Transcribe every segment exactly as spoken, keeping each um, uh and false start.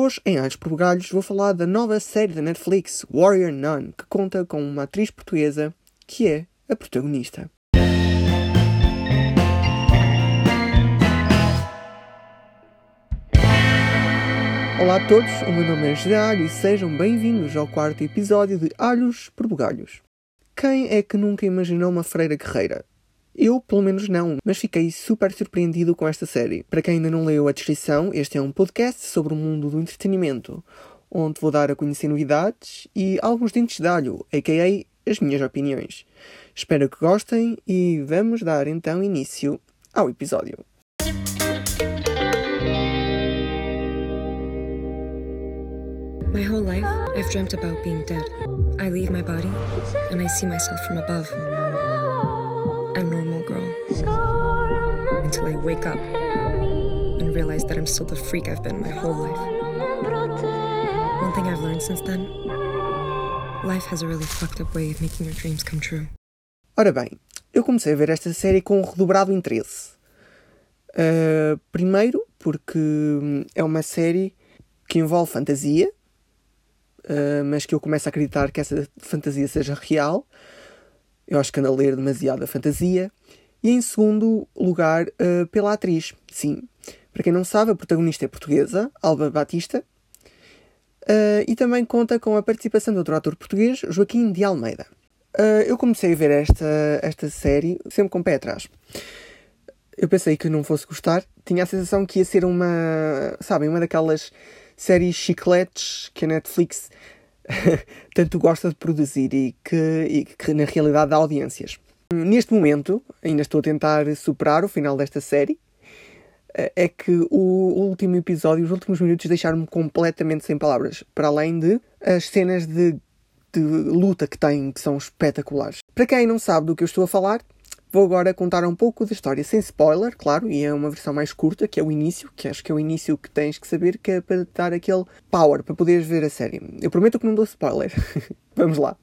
Hoje, em Anjos por Galhos, vou falar da nova série da Netflix, Warrior Nun, que conta com uma atriz portuguesa que é a protagonista. Olá a todos, o meu nome é Gerard e sejam bem-vindos ao quarto episódio de Alhos por Bugalhos. Quem é que nunca imaginou uma freira guerreira? Eu, pelo menos, não, mas fiquei super surpreendido com esta série. Para quem ainda não leu a descrição, este é um podcast sobre o mundo do entretenimento, onde vou dar a conhecer novidades e alguns dentes de alho, a k a as minhas opiniões. Espero que gostem e vamos dar então início ao episódio. My whole life, I've dreamt about being dead. I leave my body and I see myself from above. Until I wake up and realize that I'm still the freak I've been my whole life. One thing I've learned since then, life has a really fucked up way of making your dreams come true. Ora bem, eu comecei a ver esta série com um redobrado interesse. Uh, primeiro, porque é uma série que envolve fantasia, uh, mas que eu começo a acreditar que essa fantasia seja real. Eu acho que ando a ler demasiado a fantasia. E em segundo lugar, uh, pela atriz. Sim, para quem não sabe, a protagonista é portuguesa, Alba Baptista, uh, e também conta com a participação do outro ator português, Joaquim de Almeida. Uh, eu comecei a ver esta, esta série sempre com o pé atrás. Eu pensei que não fosse gostar. Tinha a sensação que ia ser uma, sabem, uma daquelas séries chicletes que a Netflix tanto gosta de produzir e que, e que na realidade dá audiências. Neste momento, ainda estou a tentar superar o final desta série, é que o último episódio, os últimos minutos deixaram-me completamente sem palavras, para além de as cenas de, de luta que têm, que são espetaculares. Para quem não sabe do que eu estou a falar, vou agora contar um pouco da história, sem spoiler, claro, e é uma versão mais curta, que é o início, que acho que é o início que tens que saber, que é para te dar aquele power, para poderes ver a série. Eu prometo que não dou spoiler. Vamos lá.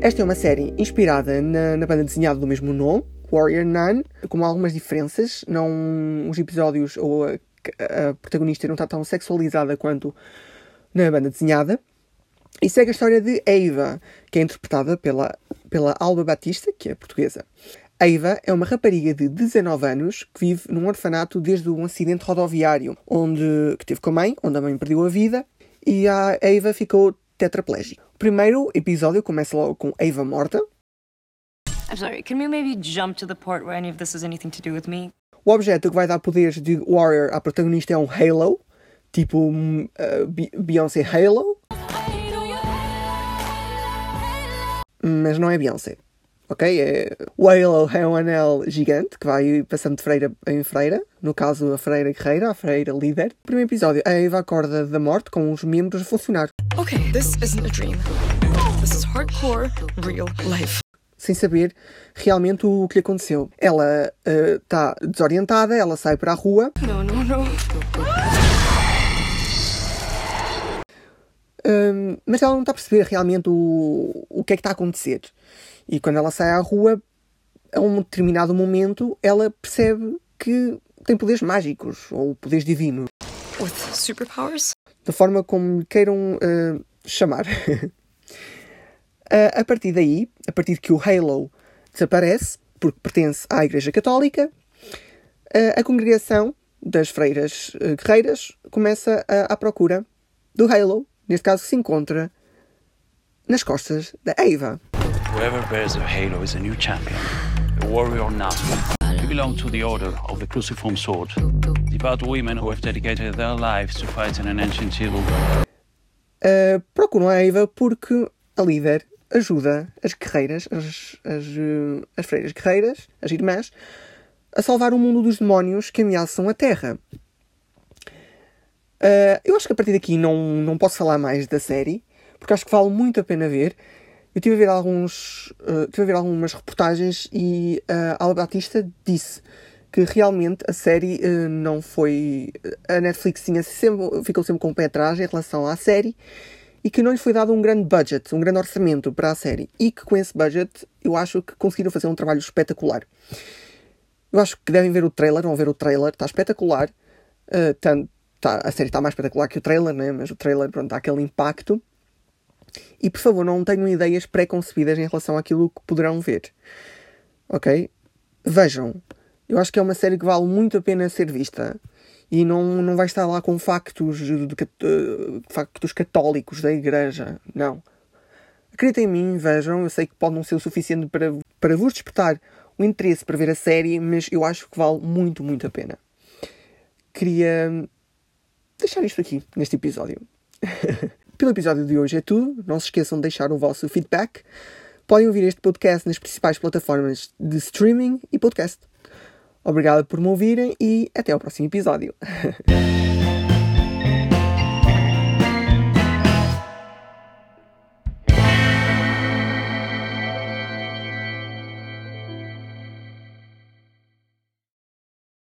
Esta é uma série inspirada na, na banda desenhada do mesmo nome, Warrior Nun, com algumas diferenças. Não, os episódios ou a, a protagonista não está tão sexualizada quanto na banda desenhada. E segue a história de Ava, que é interpretada pela, pela Alba Baptista, que é portuguesa. Ava é uma rapariga de dezanove anos que vive num orfanato desde um acidente rodoviário onde, que teve com a mãe, onde a mãe perdeu a vida, e a Ava ficou tetraplégica. O primeiro episódio começa logo com Ava morta. I'm sorry, can we maybe jump to the part where any of this has anything to do with me? O objeto que vai dar poderes de Warrior à protagonista é um Halo, tipo um, uh, Beyoncé Halo. Mas não é Beyoncé, ok? É... O Halo é um anel gigante que vai passando de freira em freira, no caso a freira guerreira, a freira líder. No primeiro episódio, a Ava acorda da morte com os membros a funcionar. Okay, this isn't a dream. This is hardcore, real life. Sem saber realmente o que lhe aconteceu. Ela está uh, desorientada, ela sai para a rua. Não, não, não. Um, mas ela não está a perceber realmente o, o que é que está a acontecer. E quando ela sai à rua, a um determinado momento, ela percebe que tem poderes mágicos ou poderes divinos. With superpowers? Da forma como queiram uh, chamar. uh, a partir daí, a partir de que o Halo desaparece, porque pertence à Igreja Católica, uh, a Congregação das Freiras uh, Guerreiras começa a, à procura do Halo, neste caso que se encontra nas costas da Ava. Whoever bears a Halo is a new champion, a warrior nun. We belong to the order of the cruciform sword. Devout women who have dedicated their lives to fight in an ancient evil. Uh, procuram a Ava porque a líder ajuda as guerreiras, as, as, as freiras guerreiras, as irmãs, a salvar o mundo dos demónios que ameaçam a Terra. Uh, eu acho que a partir daqui não, não posso falar mais da série, porque acho que vale muito a pena ver. Eu estive a ver, alguns, uh, estive a ver algumas reportagens e uh, a Alba Baptista disse que realmente a série uh, não foi... A Netflix tinha sempre, ficou sempre com o pé atrás em relação à série e que não lhe foi dado um grande budget, um grande orçamento para a série. E que com esse budget eu acho que conseguiram fazer um trabalho espetacular. Eu acho que devem ver o trailer, vão ver o trailer, está espetacular. Uh, tanto, tá, a série está mais espetacular que o trailer, né? Mas o trailer, pronto, dá aquele impacto. E, por favor, não tenham ideias pré-concebidas em relação àquilo que poderão ver. Ok? Vejam. Eu acho que é uma série que vale muito a pena ser vista. E não, não vai estar lá com factos, de, de, de, factos católicos da igreja. Não. Acreditem em mim, vejam. Eu sei que pode não ser o suficiente para, para vos despertar o interesse para ver a série, mas eu acho que vale muito, muito a pena. Queria deixar isto aqui, neste episódio. Pelo episódio de hoje é tudo. Não se esqueçam de deixar o vosso feedback. Podem ouvir este podcast nas principais plataformas de streaming e podcast. Obrigado por me ouvirem e até ao próximo episódio.